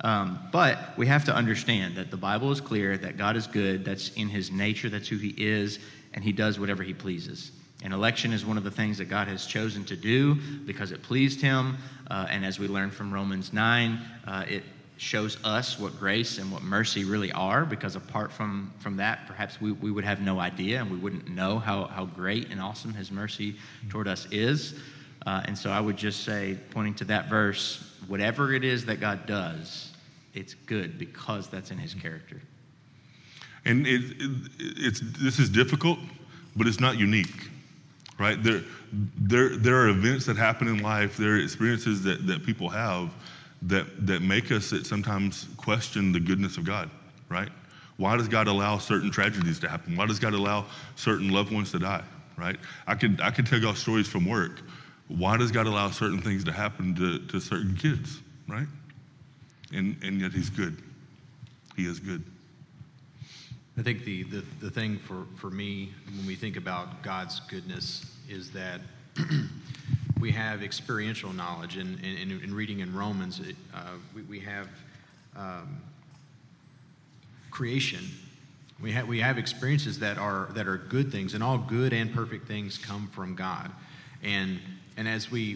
But we have to understand that the Bible is clear, that God is good, that's in his nature, that's who he is, and he does whatever he pleases. And election is one of the things that God has chosen to do because it pleased him. And as we learn from Romans 9, it shows us what grace and what mercy really are, because apart from that, perhaps we would have no idea and we wouldn't know how great and awesome his mercy toward us is. And so I would just say, pointing to that verse, whatever it is that God does, it's good because that's in his character. And this is difficult, but it's not unique, right? There are events that happen in life, there are experiences that people have that make us at sometimes question the goodness of God, right? Why does God allow certain tragedies to happen? Why does God allow certain loved ones to die, right? I could tell y'all stories from work. Why does God allow certain things to happen to certain kids, right? And yet he's good. He is good. I think the thing for me when we think about God's goodness is that we have experiential knowledge. And reading in Romans, we have creation. We have experiences that are good things, and all good and perfect things come from God. And as we,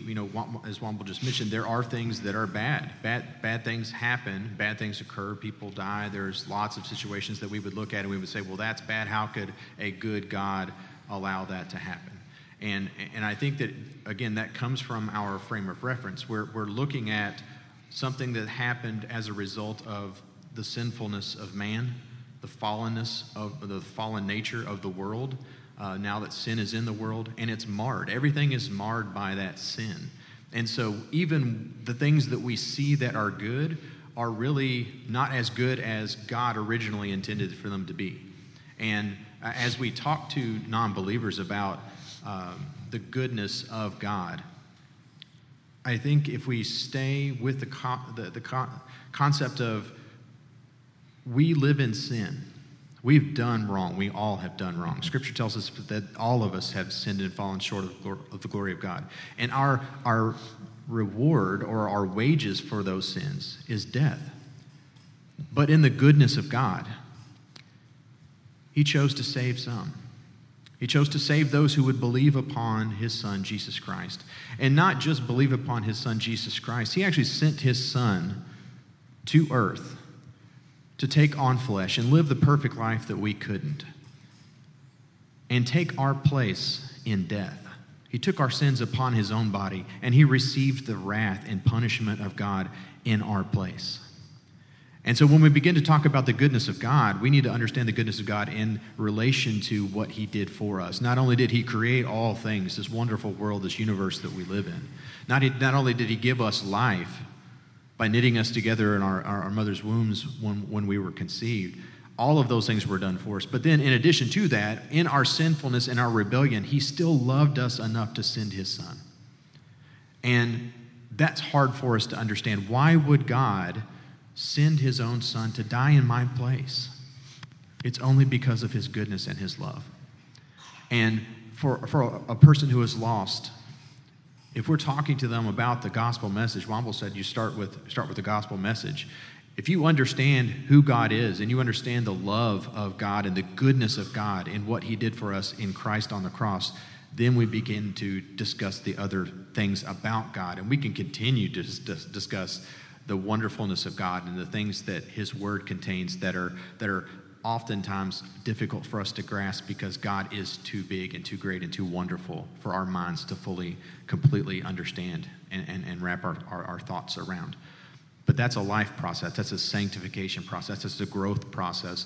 as Wamble just mentioned, there are things that are bad things happen, bad things occur, people die. There's lots of situations that we would look at and we would say, well, that's bad. How could a good God allow that to happen? And I think that, again, that comes from our frame of reference. We're looking at something that happened as a result of the sinfulness of man, the fallenness of the fallen nature of the world, now that sin is in the world, and it's marred. Everything is marred by that sin. And so even the things that we see that are good are really not as good as God originally intended for them to be. And as we talk to non-believers about the goodness of God, I think if we stay with the concept of we live in sin, we've done wrong. We all have done wrong. Scripture tells us that all of us have sinned and fallen short of the glory of God. And our reward or our wages for those sins is death. But in the goodness of God, He chose to save some. He chose to save those who would believe upon His Son, Jesus Christ. And not just believe upon His Son, Jesus Christ. He actually sent His Son to earth to take on flesh and live the perfect life that we couldn't, and take our place in death. He took our sins upon His own body, and He received the wrath and punishment of God in our place. And so when we begin to talk about the goodness of God, we need to understand the goodness of God in relation to what He did for us. Not only did He create all things, this wonderful world, this universe that we live in, not only did He give us life, by knitting us together in our mother's wombs when we were conceived. All of those things were done for us. But then in addition to that, in our sinfulness and our rebellion, He still loved us enough to send His Son. And that's hard for us to understand. Why would God send His own Son to die in my place? It's only because of His goodness and His love. And for a person who is lost, if we're talking to them about the gospel message, Womble said you start with the gospel message. If you understand who God is and you understand the love of God and the goodness of God and what He did for us in Christ on the cross, then we begin to discuss the other things about God. And we can continue to discuss the wonderfulness of God and the things that His Word contains that are oftentimes difficult for us to grasp because God is too big and too great and too wonderful for our minds to fully, completely understand and wrap our thoughts around. But that's a life process. That's a sanctification process. That's a growth process.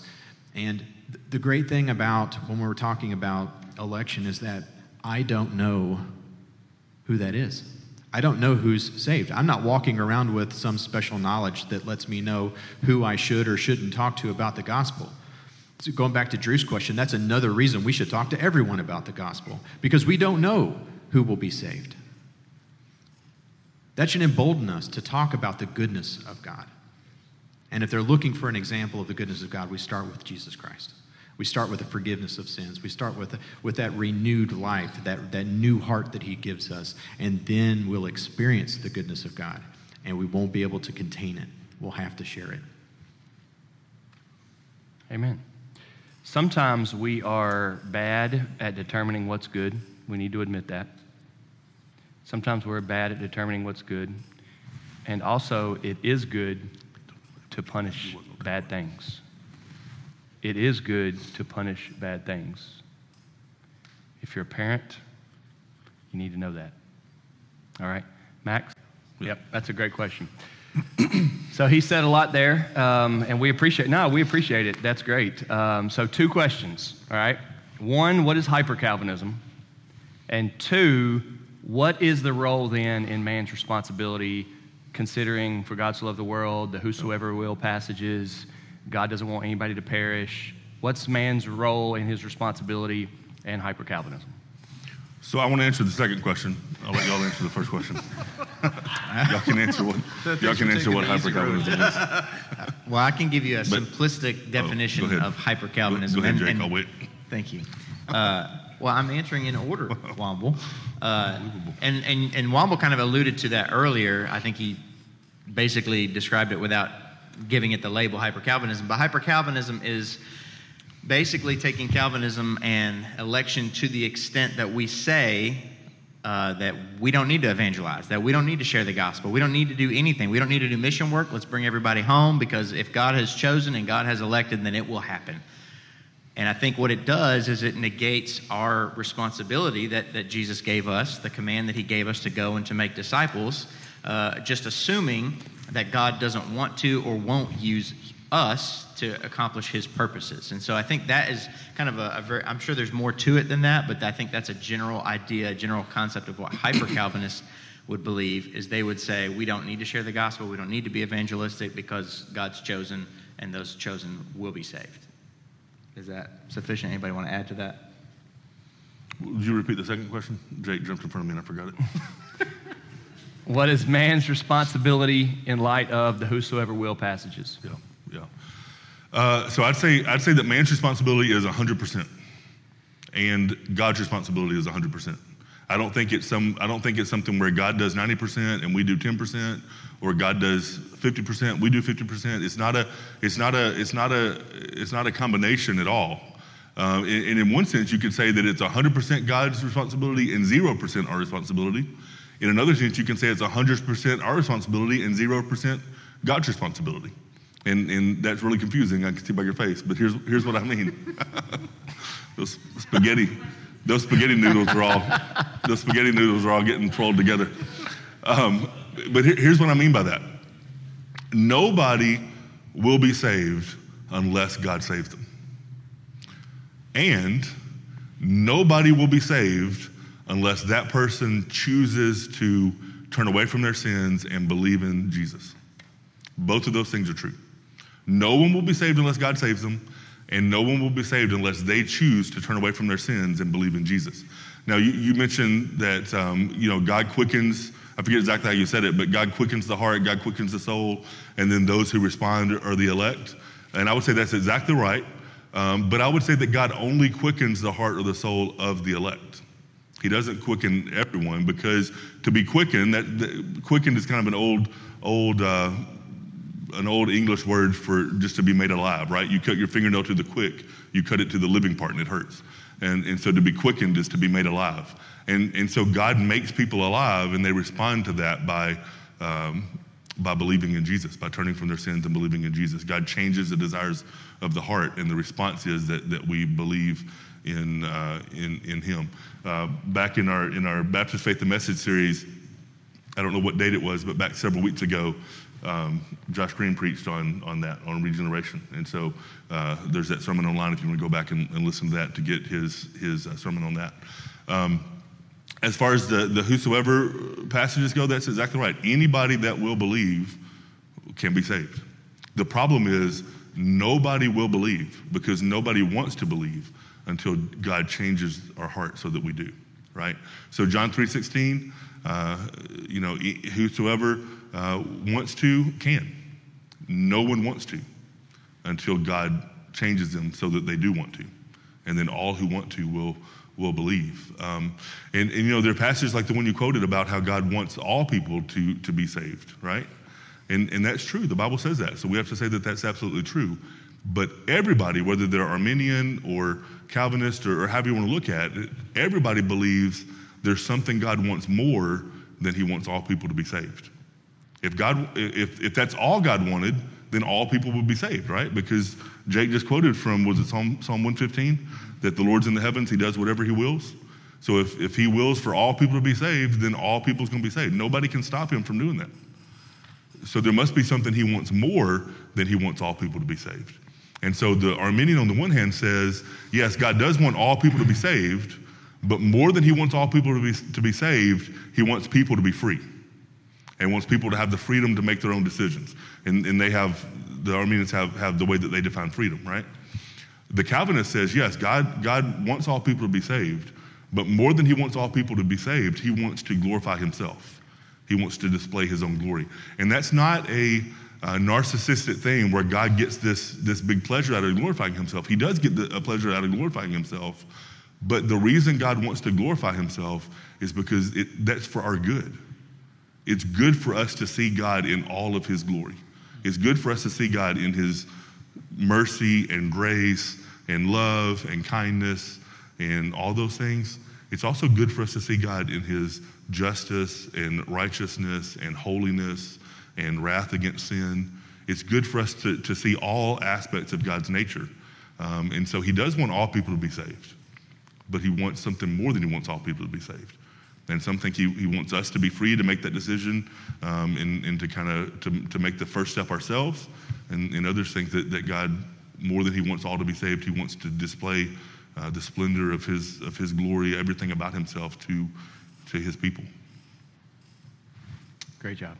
And the great thing about when we were talking about election is that I don't know who that is. I don't know who's saved. I'm not walking around with some special knowledge that lets me know who I should or shouldn't talk to about the gospel. So going back to Drew's question, that's another reason we should talk to everyone about the gospel, because we don't know who will be saved. That should embolden us to talk about the goodness of God. And if they're looking for an example of the goodness of God, we start with Jesus Christ. We start with the forgiveness of sins. We start with that renewed life, that new heart that He gives us, and then we'll experience the goodness of God, and we won't be able to contain it. We'll have to share it. Amen. Sometimes we are bad at determining what's good. We need to admit that. Sometimes we're bad at determining what's good. And also, it is good to punish bad things. It is good to punish bad things. If you're a parent, you need to know that. All right, Max? Yep, that's a great question. So he said a lot there, and we appreciate it. That's great. So two questions, all right? One, what is hyper-Calvinism? And two, what is the role then in man's responsibility, considering for God to love the world, the whosoever will passages, God doesn't want anybody to perish. What's man's role and his responsibility in hyper-Calvinism? So I want to answer the second question. I'll let y'all answer the first question. Y'all can answer what hyper-Calvinism is. Well, I can give you a simplistic definition of hyper-Calvinism. Go ahead, Jake. I'll wait. Thank you. Well, I'm answering in order, Womble. And Womble kind of alluded to that earlier. I think he basically described it without giving it the label hyper-Calvinism. But hyper-Calvinism is basically taking Calvinism and election to the extent that we say that we don't need to evangelize, that we don't need to share the gospel, we don't need to do anything, we don't need to do mission work, let's bring everybody home, because if God has chosen and God has elected, then it will happen. And I think what it does is it negates our responsibility that Jesus gave us, the command that He gave us to go and to make disciples, just assuming that God doesn't want to or won't use us to accomplish his purposes. And so I think that is kind of a very, I'm sure there's more to it than that, but I think that's a general idea, a general concept of what hyper-Calvinists would believe is they would say, we don't need to share the gospel, we don't need to be evangelistic because God's chosen and those chosen will be saved. Is that sufficient? Anybody want to add to that? Would you repeat the second question? Jake jumped in front of me and I forgot it. What is man's responsibility in light of the whosoever will passages? Yeah. So I'd say that man's responsibility is 100%, and God's responsibility is 100%. I don't think it's something where God does 90% and we do 10%, or God does 50%, we do 50%. It's not a combination at all. And in one sense, you could say that it's 100% God's responsibility and 0% our responsibility. In another sense, you can say it's 100% our responsibility and 0% God's responsibility. And that's really confusing, I can see by your face, but here's what I mean. Those spaghetti noodles are all getting trolled together. But here's what I mean by that. Nobody will be saved unless God saves them. And nobody will be saved unless that person chooses to turn away from their sins and believe in Jesus. Both of those things are true. No one will be saved unless God saves them, and no one will be saved unless they choose to turn away from their sins and believe in Jesus. Now, you mentioned that God quickens, I forget exactly how you said it, but God quickens the heart, God quickens the soul, and then those who respond are the elect. And I would say that's exactly right, but I would say that God only quickens the heart or the soul of the elect. He doesn't quicken everyone, because to be quickened, quickened is kind of an old English word for just to be made alive, right? You cut your fingernail to the quick, you cut it to the living part and it hurts. And so to be quickened is to be made alive. And so God makes people alive and they respond to that by believing in Jesus, by turning from their sins and believing in Jesus. God changes the desires of the heart, and the response is that we believe in Him. Back in our Baptist Faith and Message series, I don't know what date it was, but back several weeks ago, Josh Green preached on that, on regeneration. And so there's that sermon online if you want to go back and listen to that to get his sermon on that. As far as the whosoever passages go, that's exactly right. Anybody that will believe can be saved. The problem is nobody will believe because nobody wants to believe until God changes our heart so that we do, right? So John 3:16, whosoever wants to can. No one wants to until God changes them so that they do want to. And then all who want to will believe. And there are passages like the one you quoted about how God wants all people to be saved, right? And that's true. The Bible says that. So we have to say that that's absolutely true. But everybody, whether they're Arminian or Calvinist or however you want to look at it, everybody believes there's something God wants more than He wants all people to be saved. If that's all God wanted, then all people would be saved, right? Because Jake just quoted from, was it Psalm 115? That the Lord's in the heavens, He does whatever He wills. So if He wills for all people to be saved, then all people's going to be saved. Nobody can stop Him from doing that. So there must be something He wants more than He wants all people to be saved. And so the Arminian on the one hand says, yes, God does want all people to be saved, but more than He wants all people to be saved, He wants people to be free and wants people to have the freedom to make their own decisions. And they have, the Arminians have the way that they define freedom, right? The Calvinist says, yes, God wants all people to be saved, but more than He wants all people to be saved, He wants to glorify Himself. He wants to display His own glory. And that's not a narcissistic thing where God gets this big pleasure out of glorifying Himself. He does get a pleasure out of glorifying Himself, but the reason God wants to glorify Himself is because that's for our good. It's good for us to see God in all of His glory. It's good for us to see God in His mercy and grace and love and kindness and all those things. It's also good for us to see God in His justice and righteousness and holiness and wrath against sin. It's good for us to see all aspects of God's nature. And so He does want all people to be saved, but He wants something more than He wants all people to be saved. And some think he wants us to be free to make that decision and to kind of to make the first step ourselves. And others think that God, more than he wants all to be saved, he wants to display the splendor of his glory, everything about himself to his people. Great job.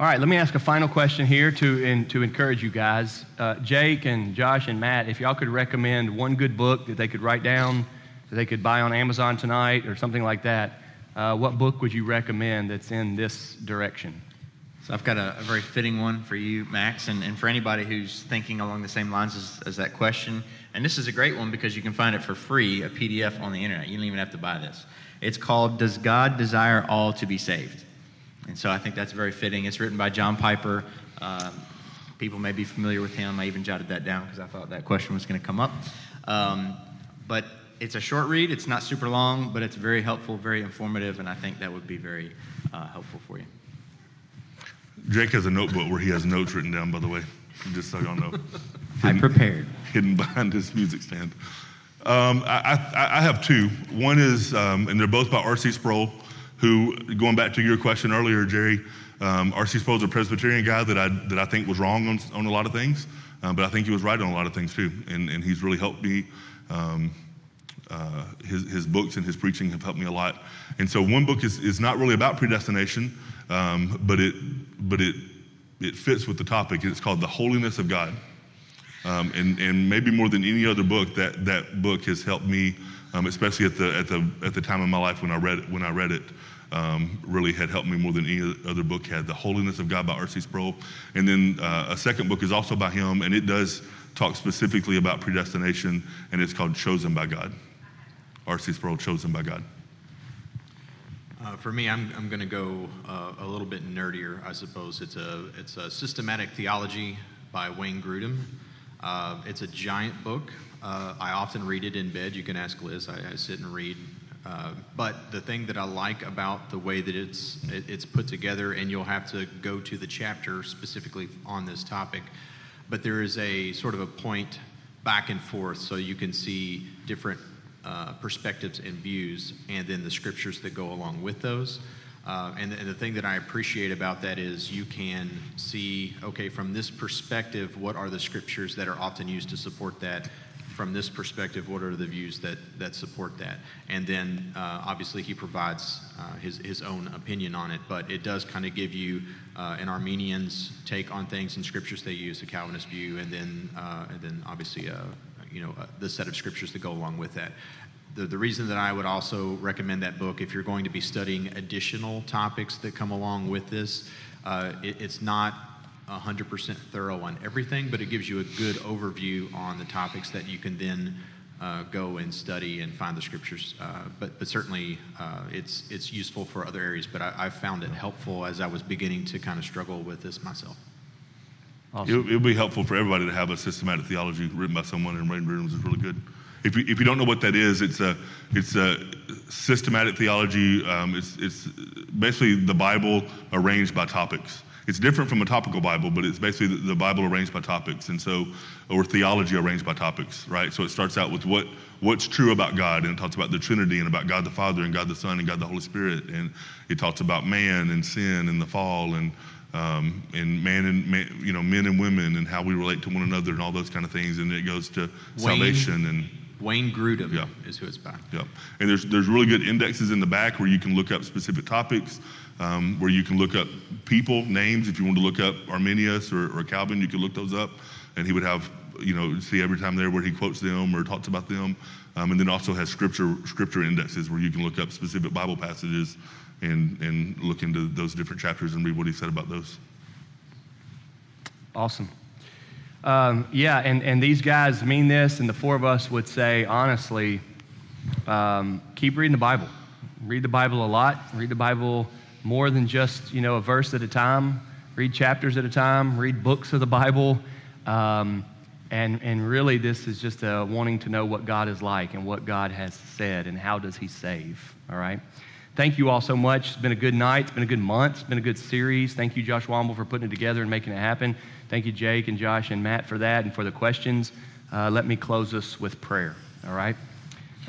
All right, let me ask a final question here to encourage you guys. Jake and Josh and Matt, if y'all could recommend one good book that they could write down, that they could buy on Amazon tonight or something like that, what book would you recommend that's in this direction? So I've got a very fitting one for you, Max, and for anybody who's thinking along the same lines as that question. And this is a great one because you can find it for free, a PDF on the internet. You don't even have to buy this. It's called Does God Desire All to Be Saved? And so I think that's very fitting. It's written by John Piper. People may be familiar with him. I even jotted that down because I thought that question was going to come up. But it's a short read. It's not super long, but it's very helpful, very informative, and I think that would be very helpful for you. Jake has a notebook where he has notes written down, by the way, just so y'all know. I'm prepared. Hidden behind his music stand. I have two. One is, and they're both by R.C. Sproul, who, going back to your question earlier, Jerry, R.C. Sproul's a Presbyterian guy that I think was wrong on a lot of things, but I think he was right on a lot of things too. And he's really helped me. His books and his preaching have helped me a lot. And so one book is not really about predestination, but it fits with the topic. It's called The Holiness of God. And maybe more than any other book, that book has helped me, especially at the time in my life when I read it, really had helped me more than any other book had. The Holiness of God by R.C. Sproul, and then a second book is also by him, and it does talk specifically about predestination, and it's called Chosen by God. R.C. Sproul, Chosen by God. For me, I'm going to go a little bit nerdier, I suppose. It's a Systematic Theology by Wayne Grudem. It's a giant book. I often read it in bed. You can ask Liz. I sit and read. But the thing that I like about the way that it's put together, and you'll have to go to the chapter specifically on this topic, but there is a sort of a point back and forth, so you can see different perspectives and views, and then the scriptures that go along with those. And the thing that I appreciate about that is you can see, okay, from this perspective, what are the scriptures that are often used to support that? From this perspective, what are the views that support that? And then, obviously, he provides his own opinion on it, but it does kind of give you an Armenian's take on things and scriptures they use, a Calvinist view, and then obviously, the set of scriptures that go along with that. The reason that I would also recommend that book, if you're going to be studying additional topics that come along with this, it's not 100% thorough on everything, but it gives you a good overview on the topics that you can then go and study and find the scriptures. But certainly it's useful for other areas, but I found it helpful as I was beginning to kind of struggle with this myself. Awesome. It'll be helpful for everybody to have a systematic theology written by someone, and Wayne Grudem's is really good. If you don't know what that is, it's a systematic theology. It's basically the Bible arranged by topics. It's different from a topical Bible, but it's basically the Bible arranged by topics, or theology arranged by topics, right? So it starts out with what's true about God, and it talks about the Trinity and about God the Father and God the Son and God the Holy Spirit, and it talks about man and sin and the fall and man and man, men and women and how we relate to one another and all those kind of things, and it goes to salvation and. Wayne Grudem is who it's by. Yeah, and there's really good indexes in the back where you can look up specific topics, where you can look up people, names. If you want to look up Arminius or Calvin, you could look those up, and he would have, see every time there where he quotes them or talks about them. And then also has scripture indexes where you can look up specific Bible passages and look into those different chapters and read what he said about those. Awesome. And these guys mean this, and the four of us would say, honestly, keep reading the Bible. Read the Bible a lot. Read the Bible more than just, a verse at a time. Read chapters at a time. Read books of the Bible. And really, this is just wanting to know what God is like and what God has said and how does he save, all right? Thank you all so much. It's been a good night. It's been a good month. It's been a good series. Thank you, Josh Womble, for putting it together and making it happen. Thank you, Jake and Josh and Matt, for that and for the questions. Let me close us with prayer, all right?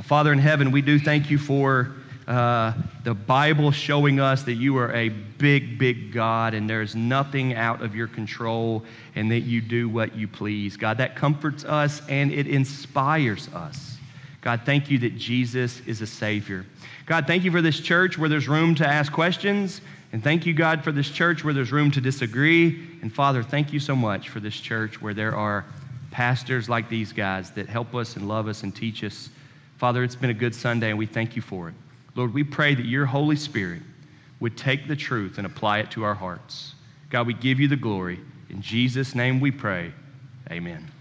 Father in heaven, we do thank you for the Bible showing us that you are a big, big God, and there is nothing out of your control, and that you do what you please. God, that comforts us, and it inspires us. God, thank you that Jesus is a Savior. God, thank you for this church where there's room to ask questions, and thank you, God, for this church where there's room to disagree. And Father, thank you so much for this church where there are pastors like these guys that help us and love us and teach us. Father, it's been a good Sunday, and we thank you for it. Lord, we pray that your Holy Spirit would take the truth and apply it to our hearts. God, we give you the glory. In Jesus' name we pray. Amen.